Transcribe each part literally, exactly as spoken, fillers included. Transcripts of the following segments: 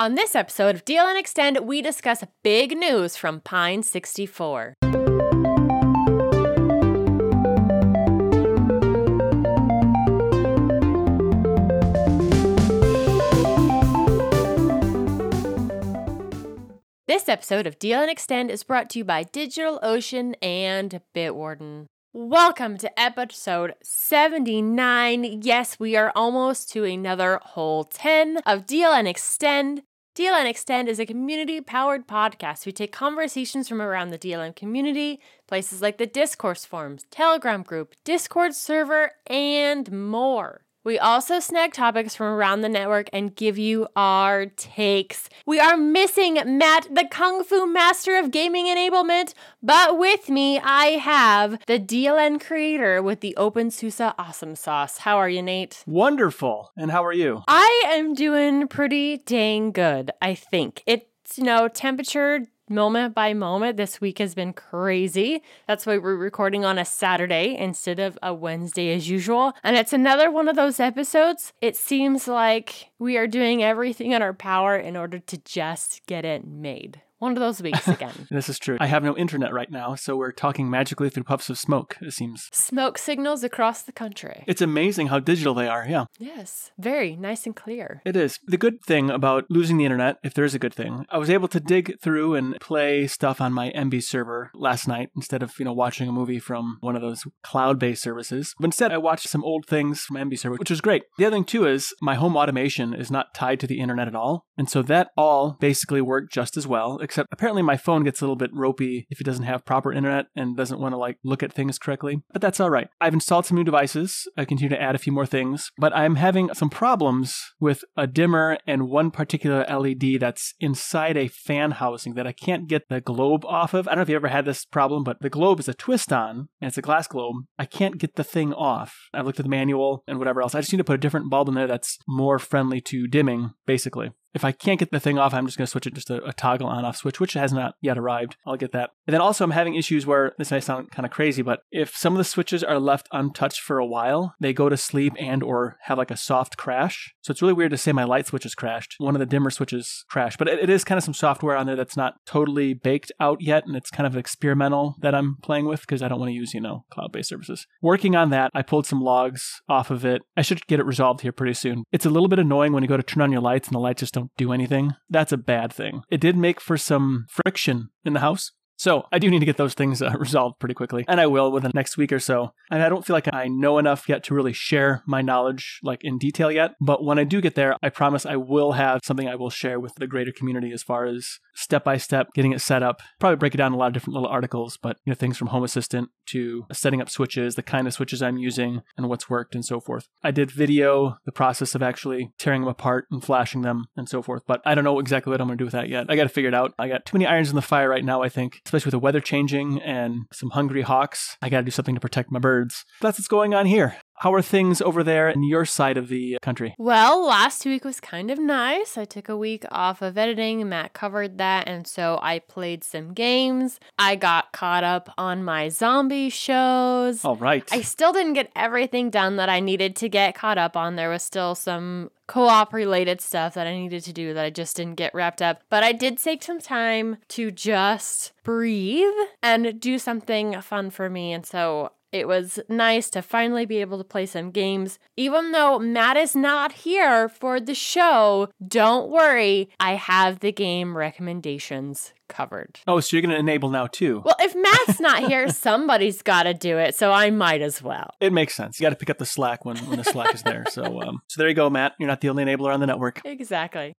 On this episode of D L N Extend, we discuss big news from Pine sixty-four. This episode of D L N Extend is brought to you by DigitalOcean and Bitwarden. Welcome to episode seventy-nine. Yes, we are almost to another whole ten of D L N Extend. D L N Extend is a community-powered podcast. We take conversations from around the D L N community, places like the Discourse forums, Telegram group, Discord server, and more. We also snag topics from around the network and give you our takes. We are missing Matt, the Kung Fu Master of Gaming Enablement, but with me I have the D L N creator with the OpenSUSE awesome sauce. How are you, Nate? Wonderful. And how are you? I am doing pretty dang good, I think. It's, you know, temperature moment by moment. This week has been crazy. That's why we're recording on a Saturday instead of a Wednesday as usual. And it's another one of those episodes. It seems like we are doing everything in our power in order to just get it made. One of those weeks again. This is true. I have no internet right now, so we're talking magically through puffs of smoke, it seems. Smoke signals across the country. It's amazing how digital they are, yeah. Yes, very nice and clear. It is. The good thing about losing the internet, if there is a good thing, I was able to dig through and play stuff on my M B server last night instead of, you know, watching a movie from one of those cloud-based services. But instead, I watched some old things from M B server, which was great. The other thing, too, is my home automation is not tied to the internet at all, and so that all basically worked just as well, except apparently my phone gets a little bit ropey if it doesn't have proper internet and doesn't want to like look at things correctly. But that's all right. I've installed some new devices. I continue to add a few more things, but I'm having some problems with a dimmer and one particular L E D that's inside a fan housing that I can't get the globe off of. I don't know if you ever had this problem, but the globe is a twist on and it's a glass globe. I can't get the thing off. I looked at the manual and whatever else. I just need to put a different bulb in there that's more friendly to dimming, basically. If I can't get the thing off, I'm just going to switch it, just a, a toggle on-off switch, which has not yet arrived. I'll get that. And then also I'm having issues where, this may sound kind of crazy, but if some of the switches are left untouched for a while, they go to sleep and or have like a soft crash. So it's really weird to say my light switch has crashed. One of the dimmer switches crashed, but it, it is kind of some software on there that's not totally baked out yet. And it's kind of experimental that I'm playing with because I don't want to use, you know, cloud-based services. Working on that, I pulled some logs off of it. I should get it resolved here pretty soon. It's a little bit annoying when you go to turn on your lights and the lights just don't do anything. That's a bad thing. It did make for some friction in the house. So I do need to get those things uh, resolved pretty quickly, and I will within the next week or so. And I don't feel like I know enough yet to really share my knowledge like in detail yet. But when I do get there, I promise I will have something I will share with the greater community as far as step-by-step getting it set up. Probably break it down in a lot of different little articles, but you know, things from Home Assistant to setting up switches, the kind of switches I'm using and what's worked and so forth. I did video the process of actually tearing them apart and flashing them and so forth, but I don't know exactly what I'm going to do with that yet. I got to figure it out. I got too many irons in the fire right now, I think. Especially with the weather changing and some hungry hawks, I got to do something to protect my birds. That's what's going on here. How are things over there in your side of the country? Well, last week was kind of nice. I took a week off of editing. Matt covered that. And so I played some games. I got caught up on my zombie shows. All right. I still didn't get everything done that I needed to get caught up on. There was still some co-op related stuff that I needed to do that I just didn't get wrapped up. But I did take some time to just breathe and do something fun for me. And so it was nice to finally be able to play some games. Even though Matt is not here for the show, don't worry, I have the game recommendations covered. Oh, so you're going to enable now too. Well, if Matt's not here, somebody's got to do it, so I might as well. It makes sense. You got to pick up the slack when, when the slack is there. So, um, so there you go, Matt. You're not the only enabler on the network. Exactly.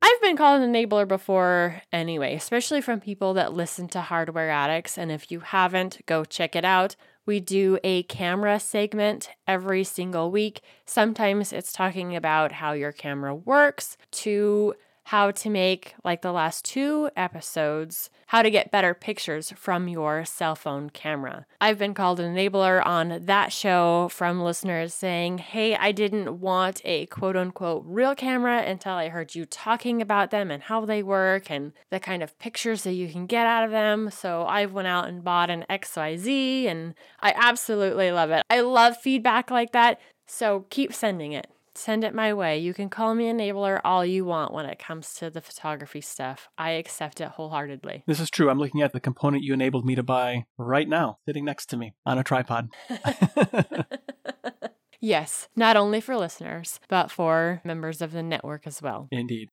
I've been called an enabler before anyway, especially from people that listen to Hardware Addicts. And if you haven't, go check it out. We do a camera segment every single week. Sometimes it's talking about how your camera works, to how to make, like the last two episodes, how to get better pictures from your cell phone camera. I've been called an enabler on that show from listeners saying, hey, I didn't want a quote unquote real camera until I heard you talking about them and how they work and the kind of pictures that you can get out of them. So I went out and bought an X Y Z, and I absolutely love it. I love feedback like that. So keep sending it. Send it my way. You can call me enabler all you want when it comes to the photography stuff. I accept it wholeheartedly. This is true. I'm looking at the component you enabled me to buy right now, sitting next to me on a tripod. Yes, not only for listeners, but for members of the network as well. Indeed.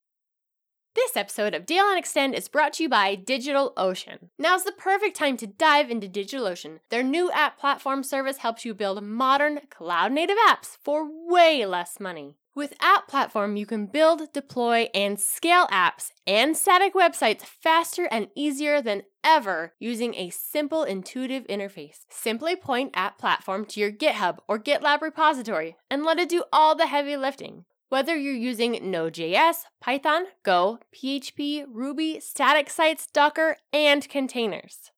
This episode of D L N Extend is brought to you by DigitalOcean. Now's the perfect time to dive into DigitalOcean. Their new app platform service helps you build modern, cloud-native apps for way less money. With App Platform, you can build, deploy, and scale apps and static websites faster and easier than ever using a simple, intuitive interface. Simply point App Platform to your GitHub or GitLab repository and let it do all the heavy lifting. Whether you're using Node.js, Python, Go, P H P, Ruby, static sites, Docker, and containers.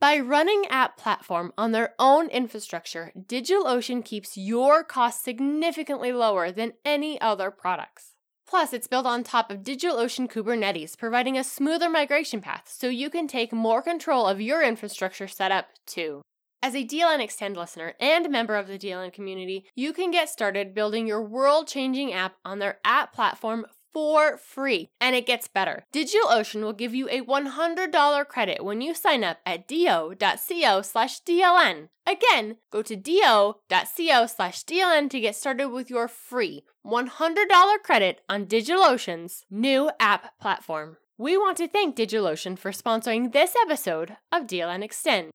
By running App Platform on their own infrastructure, DigitalOcean keeps your costs significantly lower than any other products. Plus, it's built on top of DigitalOcean Kubernetes, providing a smoother migration path so you can take more control of your infrastructure setup too. As a D L N Extend listener and member of the D L N community, you can get started building your world-changing app on their app platform for free. And it gets better. DigitalOcean will give you a one hundred dollars credit when you sign up at do dot co slash D L N. Again, go to do dot co slash D L N to get started with your free one hundred dollars credit on DigitalOcean's new app platform. We want to thank DigitalOcean for sponsoring this episode of D L N Extend.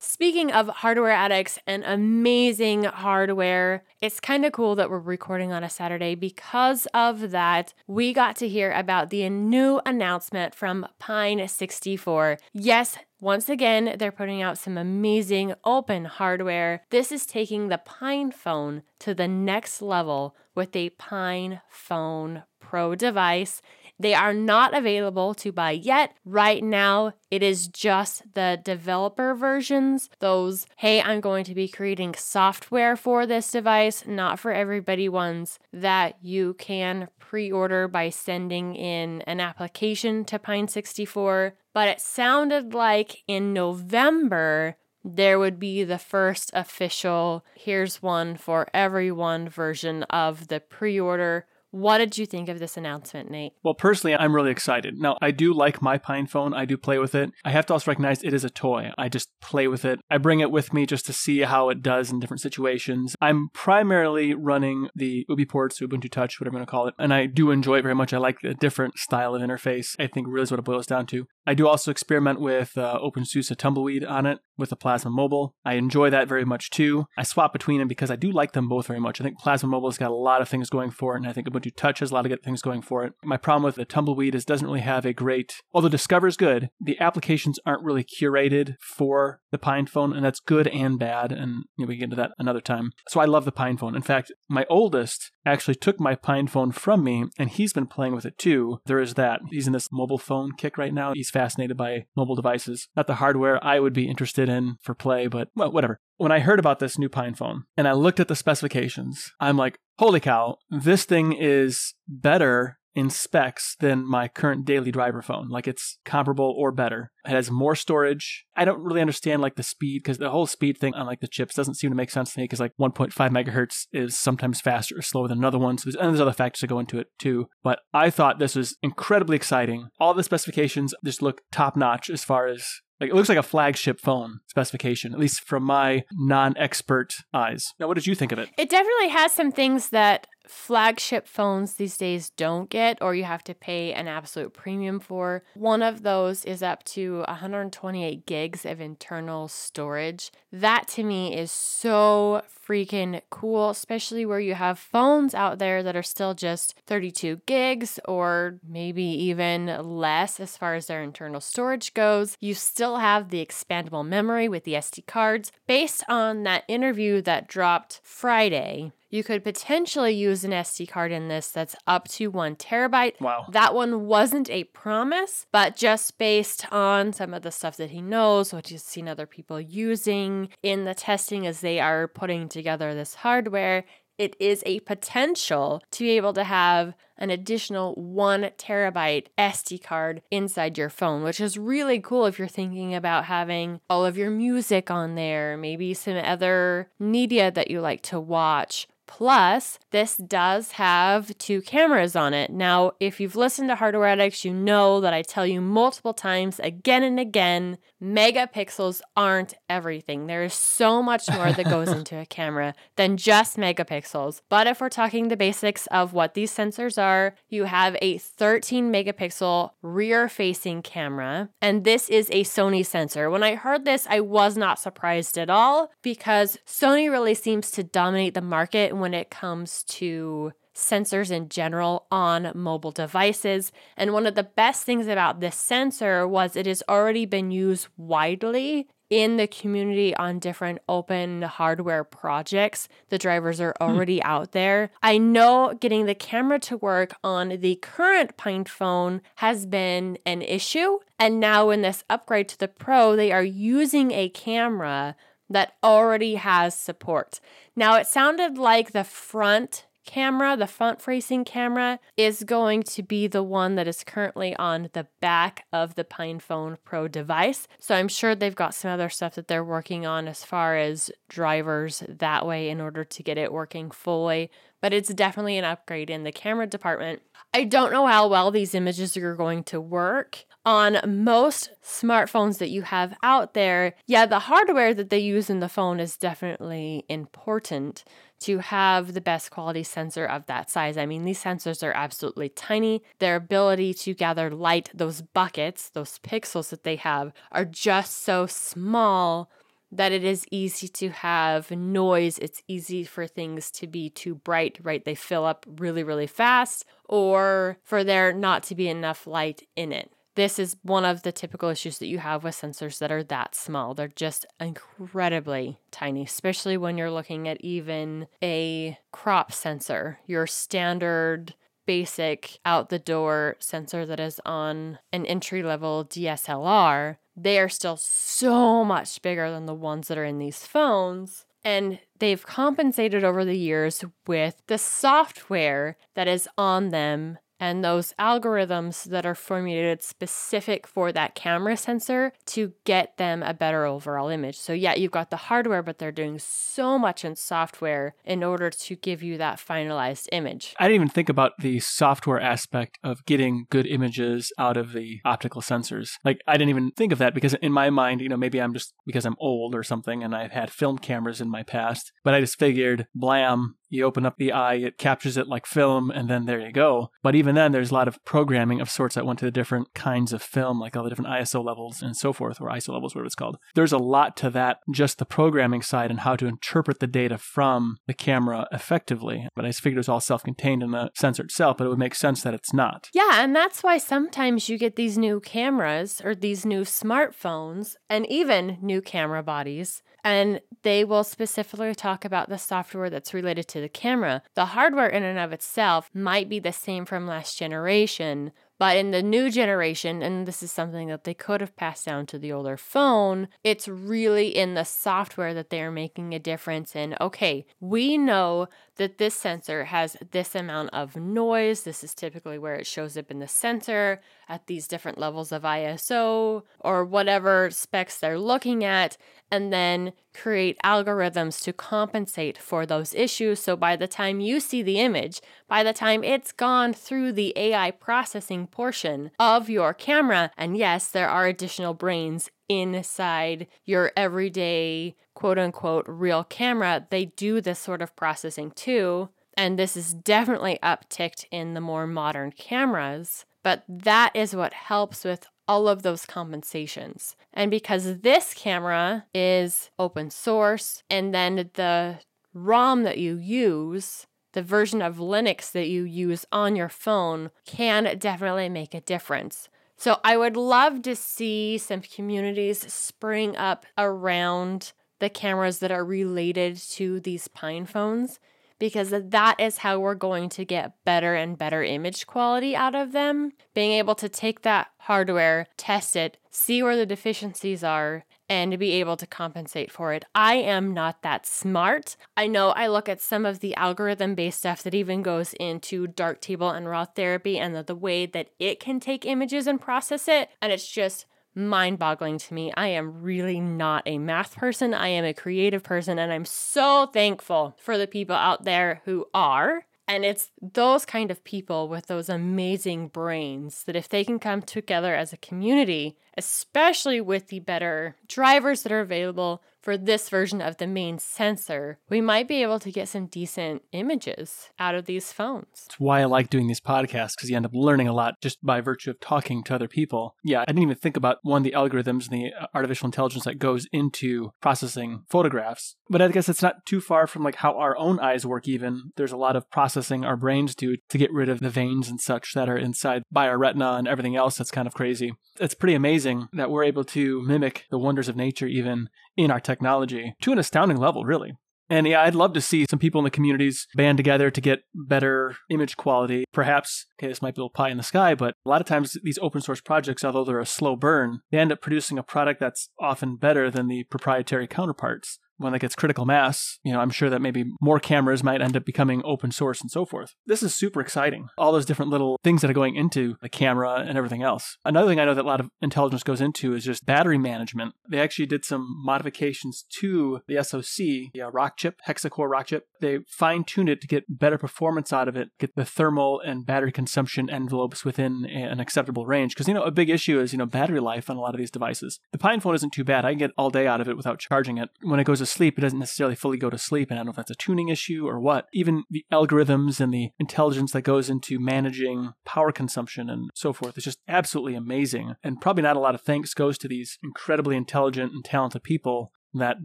Speaking of Hardware Addicts and amazing hardware, it's kind of cool that we're recording on a Saturday. Because of that, we got to hear about the new announcement from Pine sixty-four. Yes, once again, they're putting out some amazing open hardware. This is taking the PinePhone to the next level with a PinePhone Pro device. They are not available to buy yet. Right now, it is just the developer versions. Those, hey, I'm going to be creating software for this device, not for everybody ones that you can pre-order by sending in an application to Pine sixty-four. But it sounded like in November, there would be the first official, here's one for everyone version of the pre-order. What did you think of this announcement, Nate? Well, personally, I'm really excited. Now, I do like my PinePhone. I do play with it. I have to also recognize it is a toy. I just play with it. I bring it with me just to see how it does in different situations. I'm primarily running the UbiPorts, Ubuntu Touch, whatever you want to call it, and I do enjoy it very much. I like the different style of interface. I think really is what it boils down to. I do also experiment with uh, OpenSUSE Tumbleweed on it with the Plasma Mobile. I enjoy that very much too. I swap between them because I do like them both very much. I think Plasma Mobile's got a lot of things going for it, and I think Ubuntu to touch has a lot of good things going for it. My problem with the Tumbleweed is it doesn't really have a great, although Discover's good, the applications aren't really curated for the PinePhone, and that's good and bad, and you know, we can get into that another time. So I love the PinePhone. In fact, my oldest actually took my PinePhone from me, and he's been playing with it too. There is that. He's in this mobile phone kick right now. He's fascinated by mobile devices. Not the hardware I would be interested in for play, but well, whatever. When I heard about this new PinePhone and I looked at the specifications, I'm like, holy cow, this thing is better in specs than my current daily driver phone. Like it's comparable or better. It has more storage. I don't really understand like the speed because the whole speed thing on like the chips doesn't seem to make sense to me because like one point five megahertz is sometimes faster or slower than another one. So there's, and there's other factors that go into it too. But I thought this was incredibly exciting. All the specifications just look top notch as far as like it looks like a flagship phone specification, at least from my non-expert eyes. Now, what did you think of it? It definitely has some things that flagship phones these days don't get, or you have to pay an absolute premium for. One of those is up to one hundred twenty-eight gigs of internal storage. That to me is so freaking cool, especially where you have phones out there that are still just thirty-two gigs or maybe even less as far as their internal storage goes. You still have the expandable memory with the S D cards. Based on that interview that dropped Friday, you could potentially use an S D card in this that's up to one terabyte. Wow. That one wasn't a promise, but just based on some of the stuff that he knows, what he's seen other people using in the testing as they are putting together this hardware, it is a potential to be able to have an additional one terabyte S D card inside your phone, which is really cool if you're thinking about having all of your music on there, maybe some other media that you like to watch, Plus, this does have two cameras on it. Now, if you've listened to Hardware Addicts, you know that I tell you multiple times, again and again, megapixels aren't everything. There is so much more that goes into a camera than just megapixels. But if we're talking the basics of what these sensors are, you have a thirteen megapixel rear-facing camera, and this is a Sony sensor. When I heard this, I was not surprised at all because Sony really seems to dominate the market when it comes to sensors in general on mobile devices. And one of the best things about this sensor was it has already been used widely in the community on different open hardware projects. The drivers are already hmm. out there. I know getting the camera to work on the current PinePhone has been an issue. And now in this upgrade to the Pro, they are using a camera that already has support. Now, it sounded like the front camera, the front-facing camera, is going to be the one that is currently on the back of the PinePhone Pro device. So I'm sure they've got some other stuff that they're working on as far as drivers that way in order to get it working fully. But it's definitely an upgrade in the camera department. I don't know how well these images are going to work on most smartphones that you have out there. Yeah, the hardware that they use in the phone is definitely important to have the best quality sensor of that size. I mean, these sensors are absolutely tiny. Their ability to gather light, those buckets, those pixels that they have, are just so small that it is easy to have noise. It's easy for things to be too bright, right? They fill up really, really fast, or for there not to be enough light in it. This is one of the typical issues that you have with sensors that are that small. They're just incredibly tiny, especially when you're looking at even a crop sensor, your standard basic out-the-door sensor that is on an entry-level D S L R. They are still so much bigger than the ones that are in these phones. And they've compensated over the years with the software that is on them and those algorithms that are formulated specific for that camera sensor to get them a better overall image. So yeah, you've got the hardware, but they're doing so much in software in order to give you that finalized image. I didn't even think about the software aspect of getting good images out of the optical sensors. Like, I didn't even think of that because in my mind, you know, maybe I'm just because I'm old or something and I've had film cameras in my past, but I just figured, blam, you open up the eye, it captures it like film, and then there you go. But even then, there's a lot of programming of sorts that went to the different kinds of film, like all the different I S O levels and so forth, or I S O levels, whatever it's called. There's a lot to that, just the programming side and how to interpret the data from the camera effectively. But I just figured it was all self-contained in the sensor itself, but it would make sense that it's not. Yeah, and that's why sometimes you get these new cameras or these new smartphones and even new camera bodies, and they will specifically talk about the software that's related to the camera. The hardware in and of itself might be the same from last generation, but in the new generation, and this is something that they could have passed down to the older phone, it's really in the software that they're making a difference in. Okay, we know that this sensor has this amount of noise. This is typically where it shows up in the sensor at these different levels of I S O or whatever specs they're looking at, and then create algorithms to compensate for those issues. So by the time you see the image, by the time it's gone through the A I processing portion of your camera, and yes, there are additional brains inside your everyday quote-unquote real camera, they do this sort of processing too, and this is definitely upticked in the more modern cameras, but that is what helps with all of those compensations. And because this camera is open source, and then the ROM that you use, the version of Linux that you use on your phone, can definitely make a difference. So I would love to see some communities spring up around the cameras that are related to these Pine phones, because that is how we're going to get better and better image quality out of them. Being able to take that hardware, test it, see where the deficiencies are, and be able to compensate for it. I am not that smart. I know I look at some of the algorithm-based stuff that even goes into Dark Table and Raw Therapy and the, the way that it can take images and process it, and it's just mind-boggling to me. I am really not a math person. I am a creative person, and I'm so thankful for the people out there who are. And it's those kind of people with those amazing brains that if they can come together as a community, especially with the better drivers that are available for this version of the main sensor, we might be able to get some decent images out of these phones. That's why I like doing these podcasts, because you end up learning a lot just by virtue of talking to other people. Yeah, I didn't even think about, one, the algorithms and the artificial intelligence that goes into processing photographs. But I guess it's not too far from like how our own eyes work even. There's a lot of processing our brains do to get rid of the veins and such that are inside by our retina and everything else. That's kind of crazy. It's pretty amazing that we're able to mimic the wonders of nature even in our technology to an astounding level, really. And yeah, I'd love to see some people in the communities band together to get better image quality. Perhaps, okay, this might be a little pie in the sky, but a lot of times these open source projects, although they're a slow burn, they end up producing a product that's often better than the proprietary counterparts. When that gets critical mass, you know, I'm sure that maybe more cameras might end up becoming open source and so forth. This is super exciting. All those different little things that are going into the camera and everything else. Another thing I know that a lot of intelligence goes into is just battery management. They actually did some modifications to the S O C, the uh, Rockchip, hexacore Rockchip. They fine-tuned it to get better performance out of it, get the thermal and battery consumption envelopes within a, an acceptable range. Because, you know, a big issue is, you know, battery life on a lot of these devices. The PinePhone isn't too bad. I can get all day out of it without charging it. When it goes to sleep, it doesn't necessarily fully go to sleep, and I don't know if that's a tuning issue or what. Even the algorithms and the intelligence that goes into managing power consumption and so forth is just absolutely amazing. And probably not a lot of thanks goes to these incredibly intelligent and talented people that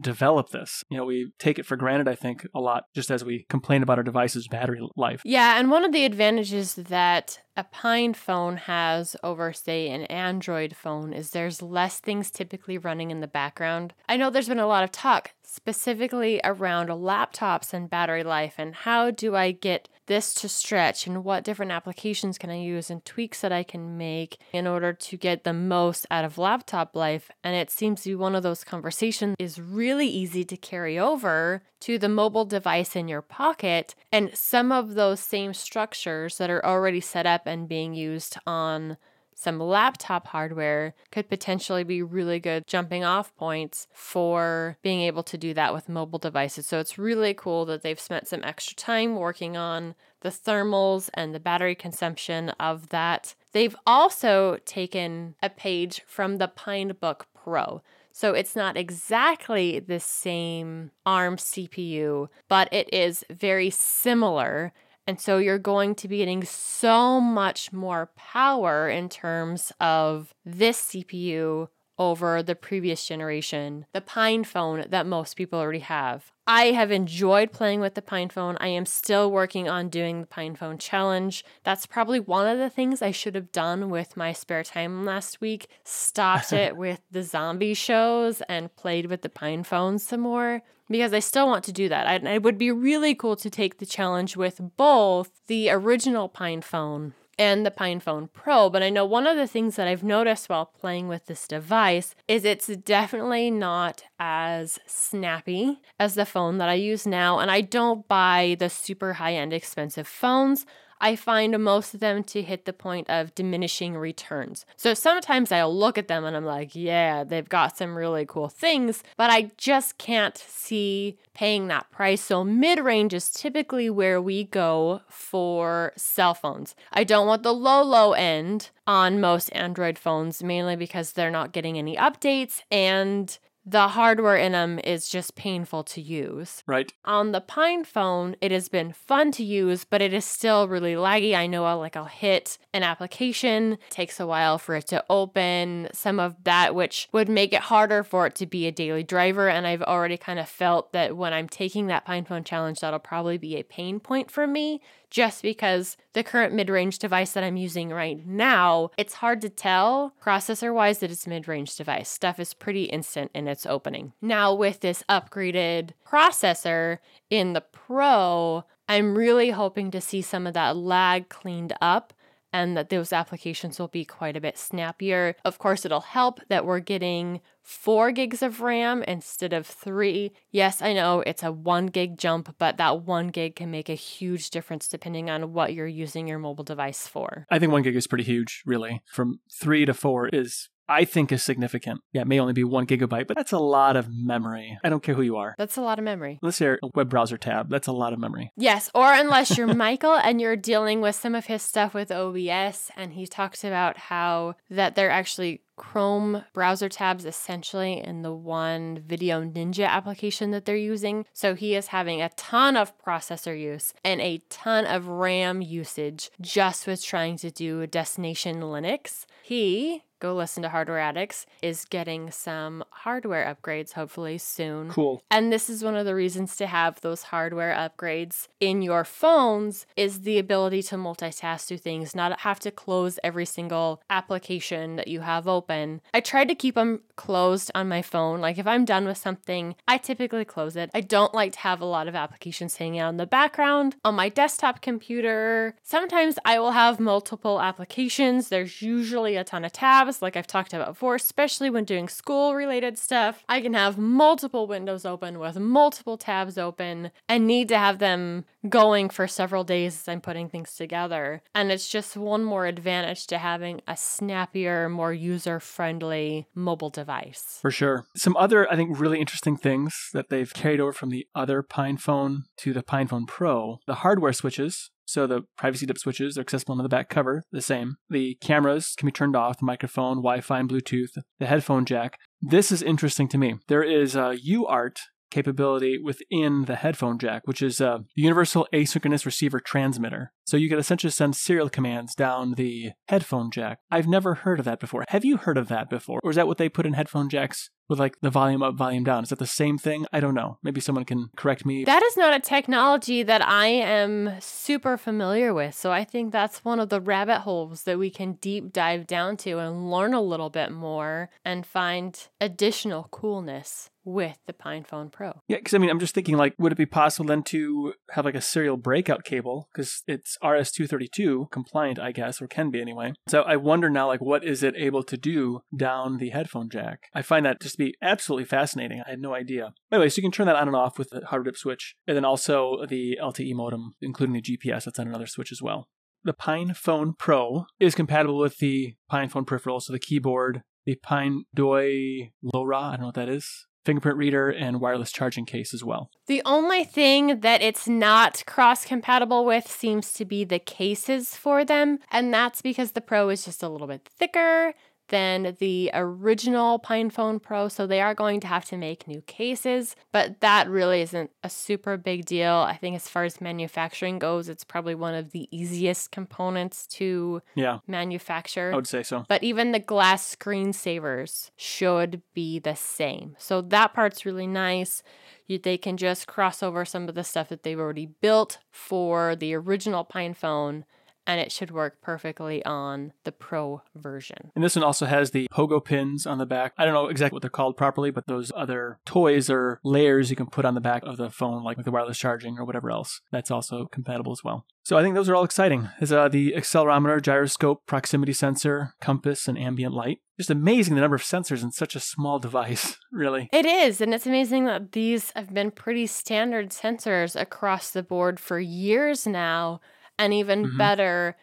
develop this. You know, we take it for granted, I think, a lot, just as we complain about our device's battery life. Yeah, and one of the advantages that a Pine phone has over, say, an Android phone is there's less things typically running in the background. I know there's been a lot of talk specifically around laptops and battery life and how do I get this to stretch and what different applications can I use and tweaks that I can make in order to get the most out of laptop life. And it seems to be one of those conversations is really easy to carry over to the mobile device in your pocket. And some of those same structures that are already set up and being used on some laptop hardware could potentially be really good jumping off points for being able to do that with mobile devices. So it's really cool that they've spent some extra time working on the thermals and the battery consumption of that. They've also taken a page from the Pinebook Pro. So it's not exactly the same ARM C P U, but it is very similar. And so you're going to be getting so much more power in terms of this C P U over the previous generation, the PinePhone that most people already have. I have enjoyed playing with the PinePhone. I am still working on doing the PinePhone challenge. That's probably one of the things I should have done with my spare time last week. Stopped it with the zombie shows and played with the PinePhone some more. Because I still want to do that. I, it would be really cool to take the challenge with both the original PinePhone and the PinePhone Pro. But I know one of the things that I've noticed while playing with this device is it's definitely not as snappy as the phone that I use now. And I don't buy the super high-end expensive phones. I find most of them to hit the point of diminishing returns. So sometimes I'll look at them and I'm like, yeah, they've got some really cool things, but I just can't see paying that price. So mid-range is typically where we go for cell phones. I don't want the low, low end on most Android phones, mainly because they're not getting any updates and the hardware in them is just painful to use. Right. On the PinePhone, it has been fun to use, but it is still really laggy. I know I'll, like, I'll hit an application. It takes a while for it to open. Some of that, which would make it harder for it to be a daily driver. And I've already kind of felt that when I'm taking that PinePhone challenge, that'll probably be a pain point for me. Just because the current mid-range device that I'm using right now, it's hard to tell processor-wise that it's a mid-range device. Stuff is pretty instant in its opening. Now with this upgraded processor in the Pro, I'm really hoping to see some of that lag cleaned up and that those applications will be quite a bit snappier. Of course, it'll help that we're getting four gigs of RAM instead of three. Yes, I know it's a one gig jump, but that one gig can make a huge difference depending on what you're using your mobile device for. I think one gig is pretty huge, really. From three to four is I think is significant. Yeah, it may only be one gigabyte, but that's a lot of memory. I don't care who you are. That's a lot of memory. Let's hear a web browser tab. That's a lot of memory. Yes, or unless you're Michael and you're dealing with some of his stuff with O B S, and he talks about how that they're actually Chrome browser tabs essentially in the one Video Ninja application that they're using. So he is having a ton of processor use and a ton of RAM usage just with trying to do Destination Linux. He, go listen to Hardware Addicts, is getting some hardware upgrades hopefully soon. Cool. And this is one of the reasons to have those hardware upgrades in your phones is the ability to multitask through things, not have to close every single application that you have open. I tried to keep them closed on my phone. Like if I'm done with something, I typically close it. I don't like to have a lot of applications hanging out in the background. On my desktop computer, sometimes I will have multiple applications. There's usually a ton of tabs. Like I've talked about before, especially when doing school-related stuff, I can have multiple windows open with multiple tabs open and need to have them going for several days as I'm putting things together. And it's just one more advantage to having a snappier, more user-friendly mobile device. For sure. Some other, I think, really interesting things that they've carried over from the other PinePhone to the PinePhone Pro, the hardware switches. So the privacy dip switches are accessible under the back cover, the same. The cameras can be turned off, the microphone, Wi-Fi and Bluetooth, the headphone jack. This is interesting to me. There is a U A R T capability within the headphone jack, which is a universal asynchronous receiver transmitter. So you can essentially send serial commands down the headphone jack. I've never heard of that before. Have you heard of that before? Or is that what they put in headphone jacks? With like the volume up, volume down. Is that the same thing? I don't know. Maybe someone can correct me. That is not a technology that I am super familiar with. So I think that's one of the rabbit holes that we can deep dive down to and learn a little bit more and find additional coolness with the PinePhone Pro. Yeah, because I mean, I'm just thinking like, would it be possible then to have like a serial breakout cable? Because it's R S two thirty-two compliant, I guess, or can be anyway. So I wonder now, like, what is it able to do down the headphone jack? I find that just be absolutely fascinating. I had no idea. Anyway, so you can turn that on and off with the hardware dip switch, and then also the L T E modem, including the G P S. That's on another switch as well. The PinePhone Pro is compatible with the PinePhone peripherals, so the keyboard, the PineDoi LoRa, I don't know what that is, fingerprint reader, and wireless charging case as well. The only thing that it's not cross-compatible with seems to be the cases for them, and that's because the Pro is just a little bit thicker than the original PinePhone Pro, so they are going to have to make new cases, but that really isn't a super big deal. I think as far as manufacturing goes, it's probably one of the easiest components to yeah. manufacture. I would say so. But even the glass screensavers should be the same. So that part's really nice. They can just cross over some of the stuff that they've already built for the original PinePhone, and it should work perfectly on the Pro version. And this one also has the pogo pins on the back. I don't know exactly what they're called properly, but those other toys or layers you can put on the back of the phone, like with the wireless charging or whatever else. That's also compatible as well. So I think those are all exciting. There's uh, the accelerometer, gyroscope, proximity sensor, compass, and ambient light. Just amazing the number of sensors in such a small device, really. It is, and it's amazing that these have been pretty standard sensors across the board for years now. And even mm-hmm. better,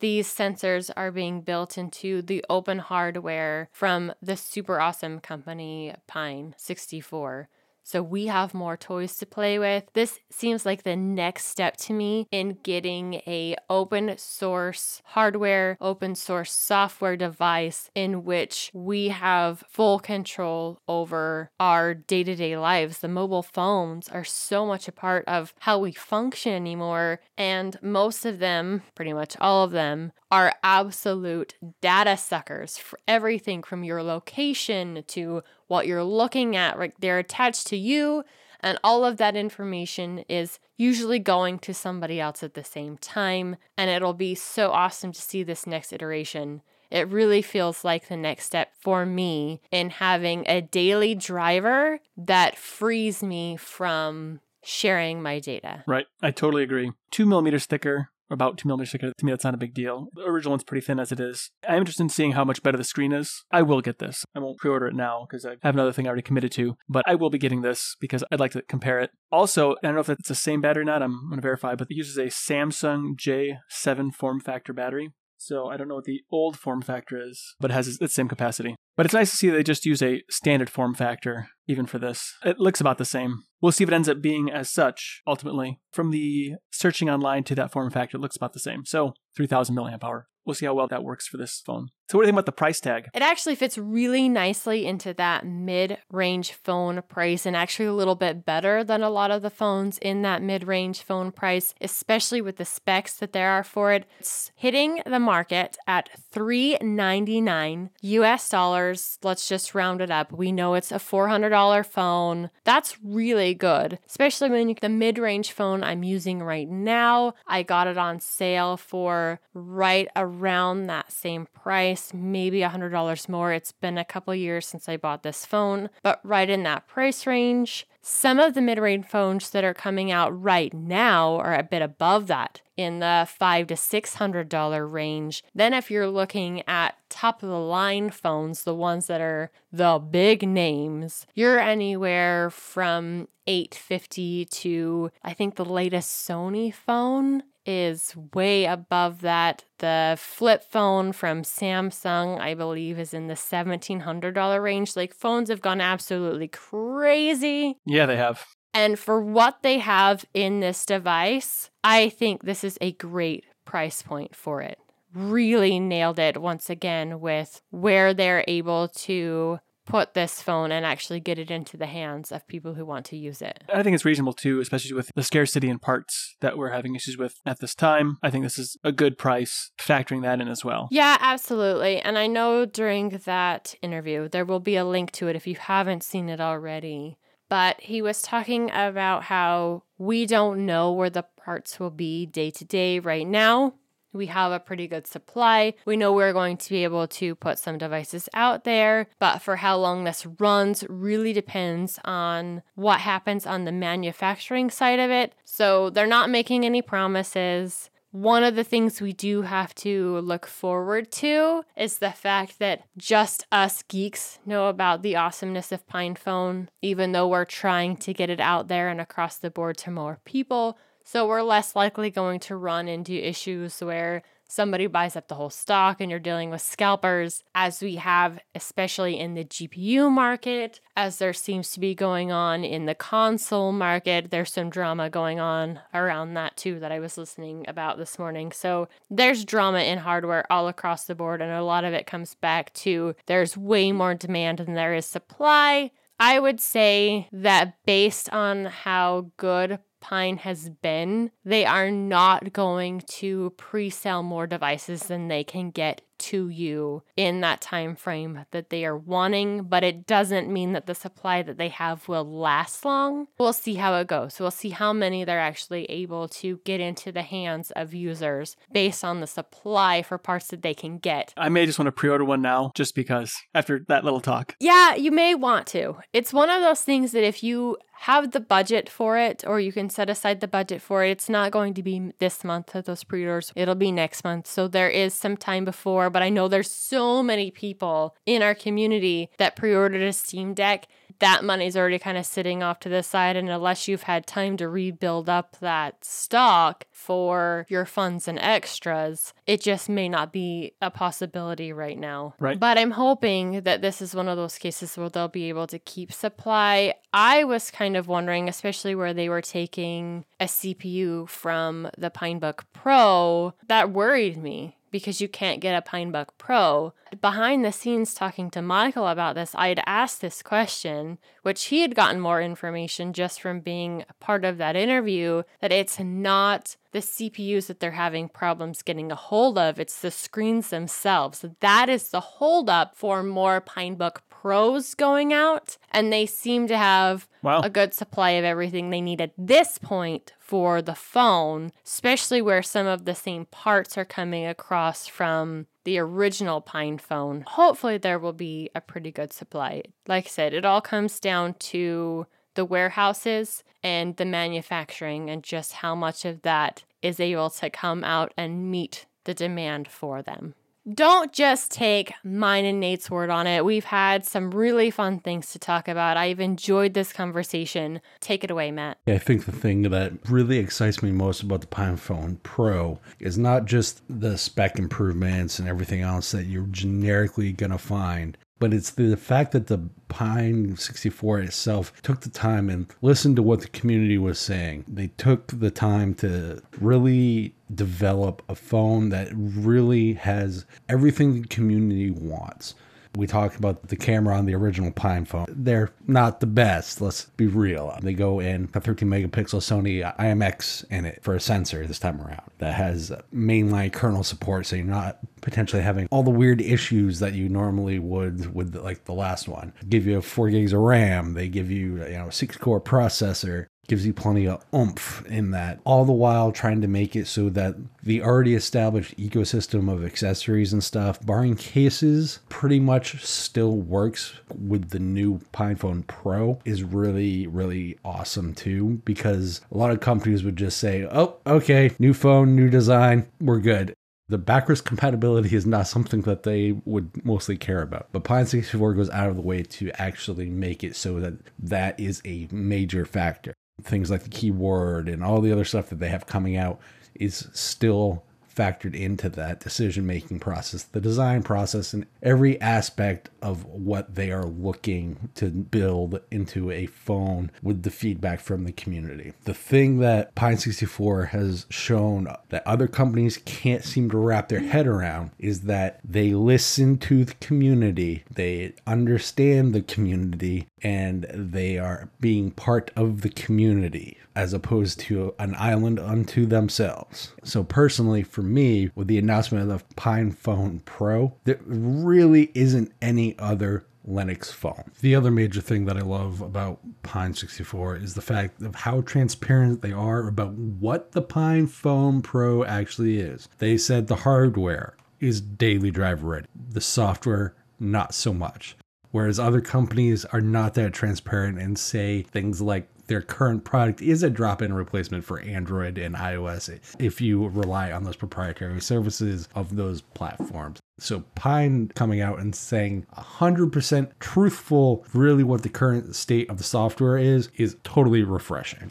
these sensors are being built into the open hardware from the super awesome company Pine sixty-four. So we have more toys to play with. This seems like the next step to me in getting a open source hardware, open source software device in which we have full control over our day-to-day lives. The mobile phones are so much a part of how we function anymore. And most of them, pretty much all of them, are absolute data suckers for everything from your location to what you're looking at, right? They're attached to you, and all of that information is usually going to somebody else at the same time, and it'll be so awesome to see this next iteration. It really feels like the next step for me in having a daily driver that frees me from sharing my data. Right. I totally agree. Two millimeters thicker. About two millimeters thicker. To me, that's not a big deal. The original one's pretty thin as it is. I'm interested in seeing how much better the screen is. I will get this. I won't pre-order it now because I have another thing I already committed to, but I will be getting this because I'd like to compare it. Also, I don't know if it's the same battery or not. I'm going to verify, but it uses a Samsung J seven form factor battery. So I don't know what the old form factor is, but it has its same capacity. But it's nice to see they just use a standard form factor, even for this. It looks about the same. We'll see if it ends up being as such, ultimately. From the searching online to that form factor, it looks about the same. So three thousand milliamp hour. We'll see how well that works for this phone. So what do you think about the price tag? It actually fits really nicely into that mid-range phone price, and actually a little bit better than a lot of the phones in that mid-range phone price, especially with the specs that there are for it. It's hitting the market at three hundred ninety-nine dollars U S dollars. Let's just round it up. We know it's a four hundred dollar phone. That's really good, especially when you, the mid-range phone I'm using right now, I got it on sale for right around that same price. Maybe one hundred dollars more. It's been a couple years since I bought this phone, but right in that price range. Some of the mid-range phones that are coming out right now are a bit above that, in the five hundred to six hundred dollar range. Then if you're looking at top-of-the-line phones, the ones that are the big names, you're anywhere from eight hundred fifty dollars to, I think the latest Sony phone is way above that. The flip phone from Samsung, I believe, is in the seventeen hundred dollar range. Like, phones have gone absolutely crazy. Yeah, they have. And for what they have in this device, I think this is a great price point for it. Really nailed it once again with where they're able to put this phone and actually get it into the hands of people who want to use it. I think it's reasonable too, especially with the scarcity in parts that we're having issues with at this time. I think this is a good price, factoring that in as well. Yeah, absolutely. And I know during that interview, there will be a link to it if you haven't seen it already. But he was talking about how we don't know where the parts will be day to day right now. We have a pretty good supply. We know we're going to be able to put some devices out there, but for how long this runs really depends on what happens on the manufacturing side of it. So they're not making any promises. One of the things we do have to look forward to is the fact that just us geeks know about the awesomeness of PinePhone, even though we're trying to get it out there and across the board to more people. So we're less likely going to run into issues where somebody buys up the whole stock and you're dealing with scalpers, as we have, especially in the G P U market, as there seems to be going on in the console market. There's some drama going on around that too that I was listening about this morning. So there's drama in hardware all across the board, and a lot of it comes back to there's way more demand than there is supply. I would say that based on how good Pine has been, they are not going to pre-sell more devices than they can get to you in that time frame that they are wanting, but it doesn't mean that the supply that they have will last long. We'll see how it goes. We'll see how many they're actually able to get into the hands of users based on the supply for parts that they can get. I may just want to pre-order one now, just because, after that little talk. Yeah, you may want to. It's one of those things that if you have the budget for it, or you can set aside the budget for it, it's not going to be this month that those pre-orders, it'll be next month. So there is some time before. But I know there's so many people in our community that pre-ordered a Steam Deck. That money's already kind of sitting off to the side, and unless you've had time to rebuild up that stock for your funds and extras, it just may not be a possibility right now. Right. But I'm hoping that this is one of those cases where they'll be able to keep supply. I was kind of wondering, especially where they were taking a C P U from the Pinebook Pro, that worried me, because you can't get a Pinebook Pro. Behind the scenes, talking to Michael about this, I had asked this question, which he had gotten more information just from being a part of that interview, that it's not the C P Us that they're having problems getting a hold of, it's the screens themselves. That is the holdup for more Pinebook Pros going out, and they seem to have wow. a good supply of everything they need at this point for the phone, especially where some of the same parts are coming across from the original PinePhone. Hopefully there will be a pretty good supply. Like I said, it all comes down to the warehouses and the manufacturing and just how much of that is able to come out and meet the demand for them. don't just take mine and Nate's word on it. We've had some really fun things to talk about. I've enjoyed this conversation. Take it away, Matt. Yeah, I think the thing that really excites me most about the PinePhone Pro is not just the spec improvements and everything else that you're generically going to find, but it's the fact that the Pine sixty-four itself took the time and listened to what the community was saying. They took the time to really develop a phone that really has everything the community wants. We talked about the camera on the original Pine phone. They're not the best, let's be real. They go in a thirteen megapixel Sony I M X in it for a sensor this time around that has mainline kernel support, so you're not potentially having all the weird issues that you normally would with like the last one. Give you four gigs of RAM, they give you, you know, six core processor. Gives you plenty of oomph in that, all the while trying to make it so that the already established ecosystem of accessories and stuff, barring cases, pretty much still works with the new PinePhone Pro is really, really awesome too, because a lot of companies would just say, oh, okay, new phone, new design, we're good. The backwards compatibility is not something that they would mostly care about. But Pine sixty-four goes out of the way to actually make it so that that is a major factor. Things like the keyboard and all the other stuff that they have coming out is still factored into that decision-making process, the design process, and every aspect of what they are looking to build into a phone with the feedback from the community. The thing that Pine sixty-four has shown that other companies can't seem to wrap their head around is that they listen to the community, they understand the community, and they are being part of the community as opposed to an island unto themselves. So personally, for me, with the announcement of the PinePhone Pro, there really isn't any other Linux phone. The other major thing that I love about Pine sixty-four is the fact of how transparent they are about what the PinePhone Pro actually is. They said the hardware is daily driver ready, the software not so much. Whereas other companies are not that transparent and say things like their current product is a drop-in replacement for Android and iOS if you rely on those proprietary services of those platforms. So Pine coming out and saying one hundred percent truthful, really what the current state of the software is, is totally refreshing.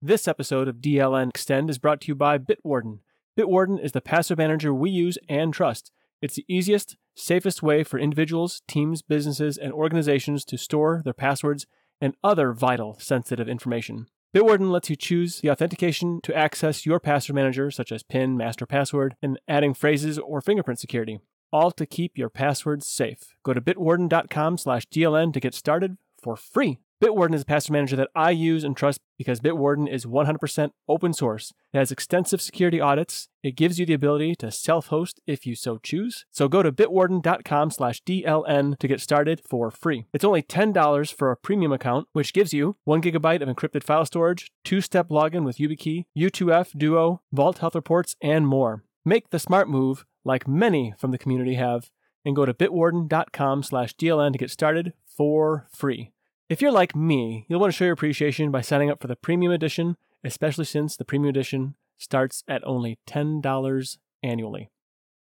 This episode of D L N Extend is brought to you by Bitwarden. Bitwarden is the password manager we use and trust. It's the easiest, safest way for individuals, teams, businesses, and organizations to store their passwords and other vital sensitive information. Bitwarden lets you choose the authentication to access your password manager, such as PIN, master password, and adding phrases or fingerprint security, all to keep your passwords safe. Go to bitwarden dot com slash D L N to get started for free. Bitwarden is a password manager that I use and trust because Bitwarden is one hundred percent open source. It has extensive security audits. It gives you the ability to self-host if you so choose. So go to bitwarden dot com slash D L N to get started for free. It's only ten dollars for a premium account, which gives you one gigabyte of encrypted file storage, two-step login with YubiKey, U two F, Duo, Vault Health Reports, and more. Make the smart move like many from the community have, and go to bitwarden dot com slash D L N to get started for free. If you're like me, you'll want to show your appreciation by signing up for the premium edition, especially since the premium edition starts at only ten dollars annually.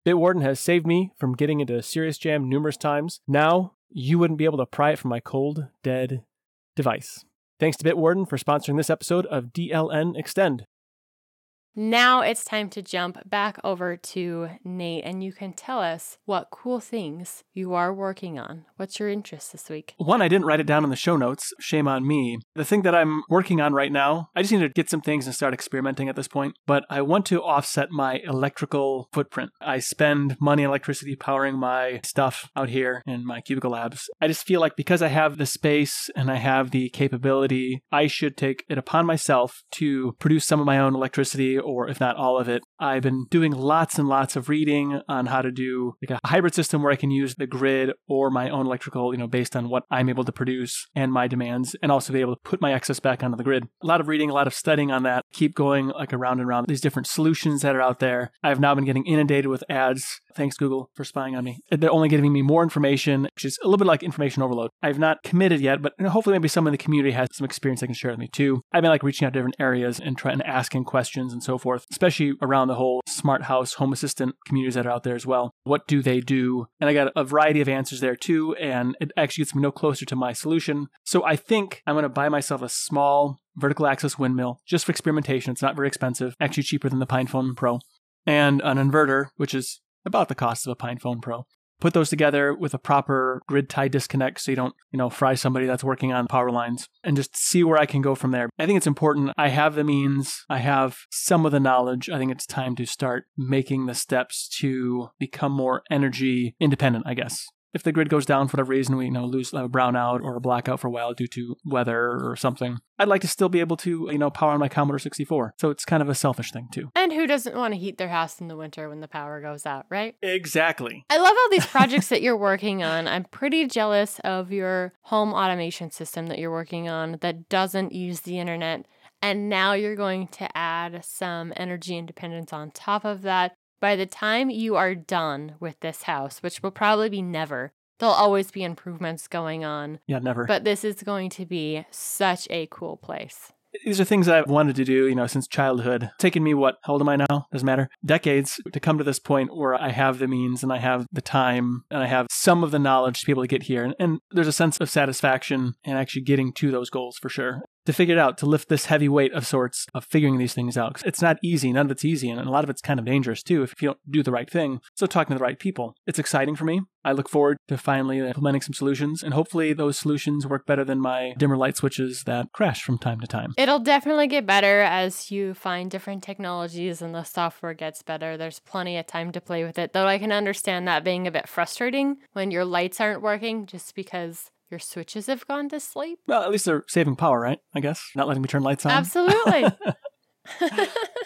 Bitwarden has saved me from getting into a serious jam numerous times. Now, you wouldn't be able to pry it from my cold, dead device. Thanks to Bitwarden for sponsoring this episode of D L N Extend. Now it's time to jump back over to Nate, and you can tell us what cool things you are working on. What's your interest this week? One, I didn't write it down in the show notes. Shame on me. The thing that I'm working on right now, I just need to get some things and start experimenting at this point, but I want to offset my electrical footprint. I spend money on electricity powering my stuff out here in my cubicle labs. I just feel like because I have the space and I have the capability, I should take it upon myself to produce some of my own electricity, or if not all of it. I've been doing lots and lots of reading on how to do like a hybrid system where I can use the grid or my own electrical, you know, based on what I'm able to produce and my demands, and also be able to put my excess back onto the grid. A lot of reading, a lot of studying on that. Keep going like around and around these different solutions that are out there. I've now been getting inundated with ads. Thanks, Google, for spying on me. They're only giving me more information, which is a little bit like information overload. I've not committed yet, but hopefully maybe someone in the community has some experience they can share with me too. I've been like reaching out to different areas and trying and asking questions and so forth, especially around the the whole smart house, home assistant communities that are out there as well. What do they do? And I got a variety of answers there too, and it actually gets me no closer to my solution. So I think I'm going to buy myself a small vertical axis windmill just for experimentation. It's not very expensive, actually cheaper than the PinePhone Pro, and an inverter, which is about the cost of a PinePhone Pro. Put those together with a proper grid tie disconnect so you don't, you know, fry somebody that's working on power lines, and just see where I can go from there. I think it's important. I have the means. I have some of the knowledge. I think it's time to start making the steps to become more energy independent, I guess. If the grid goes down for whatever reason, we, you know, lose a brownout or a blackout for a while due to weather or something, I'd like to still be able to, you know, power on my Commodore sixty-four. So it's kind of a selfish thing too. And who doesn't want to heat their house in the winter when the power goes out, right? Exactly. I love all these projects that you're working on. I'm pretty jealous of your home automation system that you're working on that doesn't use the internet. And now you're going to add some energy independence on top of that. By the time you are done with this house, which will probably be never, there'll always be improvements going on. Yeah, never. But this is going to be such a cool place. These are things that I've wanted to do, you know, since childhood. It's taken me, what, how old am I now? Doesn't matter. Decades to come to this point where I have the means and I have the time and I have some of the knowledge to be able to get here. And, and there's a sense of satisfaction in actually getting to those goals for sure. To figure it out, to lift this heavy weight of sorts of figuring these things out. It's not easy. None of it's easy. And a lot of it's kind of dangerous too if you don't do the right thing. So talking to the right people, it's exciting for me. I look forward to finally implementing some solutions, and hopefully those solutions work better than my dimmer light switches that crash from time to time. It'll definitely get better as you find different technologies and the software gets better. There's plenty of time to play with it, though I can understand that being a bit frustrating when your lights aren't working just because your switches have gone to sleep. Well, at least they're saving power, right? I guess. Not letting me turn lights on. Absolutely.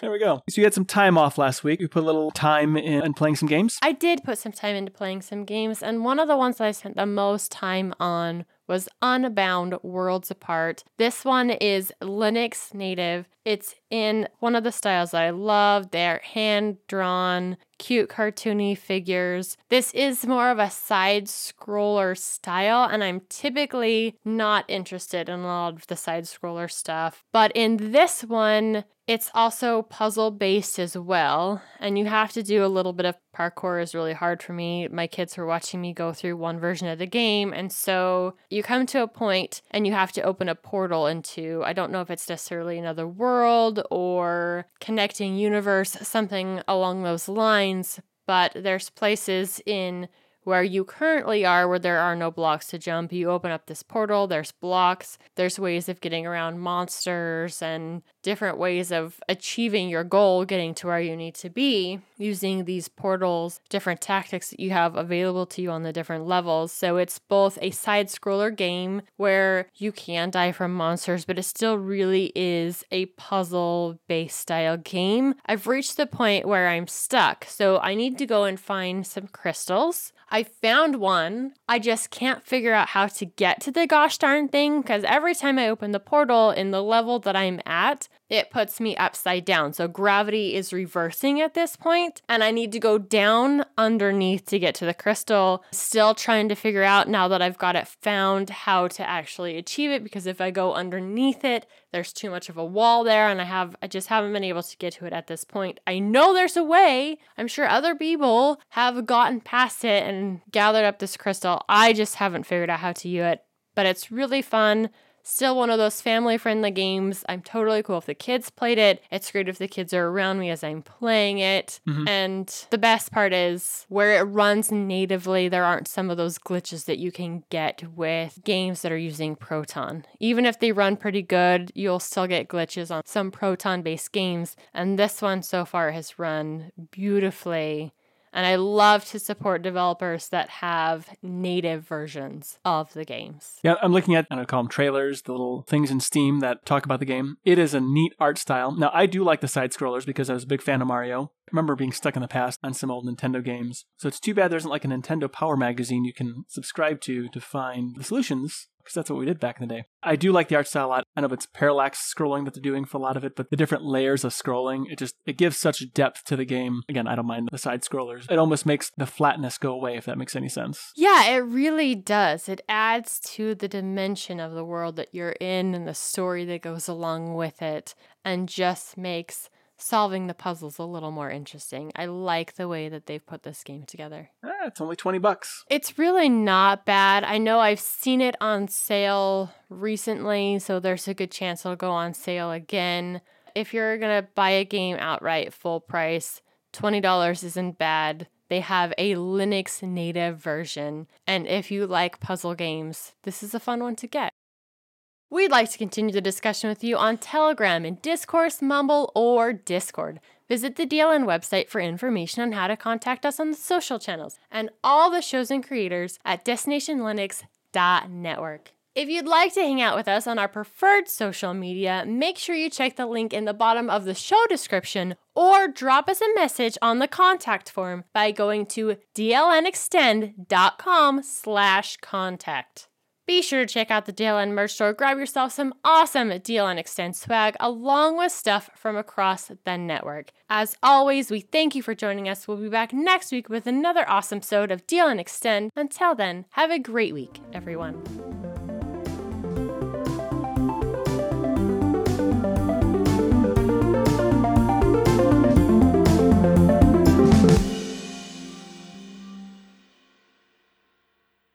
There we go. So you had some time off last week. You put a little time in playing some games? I did put some time into playing some games. And one of the ones that I spent the most time on was Unbound Worlds Apart. This one is Linux native. It's in one of the styles that I love. They're hand-drawn, cute cartoony figures. This is more of a side-scroller style, and I'm typically not interested in a lot of the side-scroller stuff. But in this one, it's also puzzle-based as well, and you have to do a little bit of parkour. Is really hard for me. My kids were watching me go through one version of the game, and so you come to a point and you have to open a portal into, I don't know if it's necessarily another world or connecting universe, something along those lines, but there's places in where you currently are where there are no blocks to jump. You open up this portal, there's blocks, there's ways of getting around monsters and different ways of achieving your goal, getting to where you need to be, using these portals, different tactics that you have available to you on the different levels. So it's both a side-scroller game where you can die from monsters, but it still really is a puzzle-based style game. I've reached the point where I'm stuck, so I need to go and find some crystals. I found one. I just can't figure out how to get to the gosh darn thing because every time I open the portal in the level that I'm at, it puts me upside down. So gravity is reversing at this point, and I need to go down underneath to get to the crystal. Still trying to figure out, now that I've got it found, how to actually achieve it, because if I go underneath it, there's too much of a wall there, and I have I just haven't been able to get to it at this point. I know there's a way. I'm sure other people have gotten past it and gathered up this crystal. I just haven't figured out how to use it, but it's really fun. Still one of those family-friendly games. I'm totally cool if the kids played it. It's great if the kids are around me as I'm playing it. Mm-hmm. And the best part is where it runs natively, there aren't some of those glitches that you can get with games that are using Proton. Even if they run pretty good, you'll still get glitches on some Proton-based games. And this one so far has run beautifully. And I love to support developers that have native versions of the games. Yeah, I'm looking at, I don't call them trailers, the little things in Steam that talk about the game. It is a neat art style. Now, I do like the side-scrollers because I was a big fan of Mario. I remember being stuck in the past on some old Nintendo games. So it's too bad there isn't like a Nintendo Power magazine you can subscribe to to find the solutions, because that's what we did back in the day. I do like the art style a lot. I know it's parallax scrolling that they're doing for a lot of it, but the different layers of scrolling, it just, it gives such depth to the game. Again, I don't mind the side scrollers. It almost makes the flatness go away, if that makes any sense. Yeah, it really does. It adds to the dimension of the world that you're in and the story that goes along with it, and just makes solving the puzzles a little more interesting. I like the way that they've put this game together. Ah, it's only twenty bucks. It's really not bad. I know I've seen it on sale recently, so there's a good chance it'll go on sale again. If you're going to buy a game outright full price, twenty dollars isn't bad. They have a Linux native version, and if you like puzzle games, this is a fun one to get. We'd like to continue the discussion with you on Telegram in Discourse, Mumble, or Discord. Visit the D L N website for information on how to contact us on the social channels and all the shows and creators at destination linux dot network. If you'd like to hang out with us on our preferred social media, make sure you check the link in the bottom of the show description or drop us a message on the contact form by going to d l n extend dot com slash contact. Be sure to check out the D L N merch store. Grab yourself some awesome D L N Extend swag along with stuff from across the network. As always, we thank you for joining us. We'll be back next week with another awesome episode of D L N Extend. Until then, have a great week, everyone.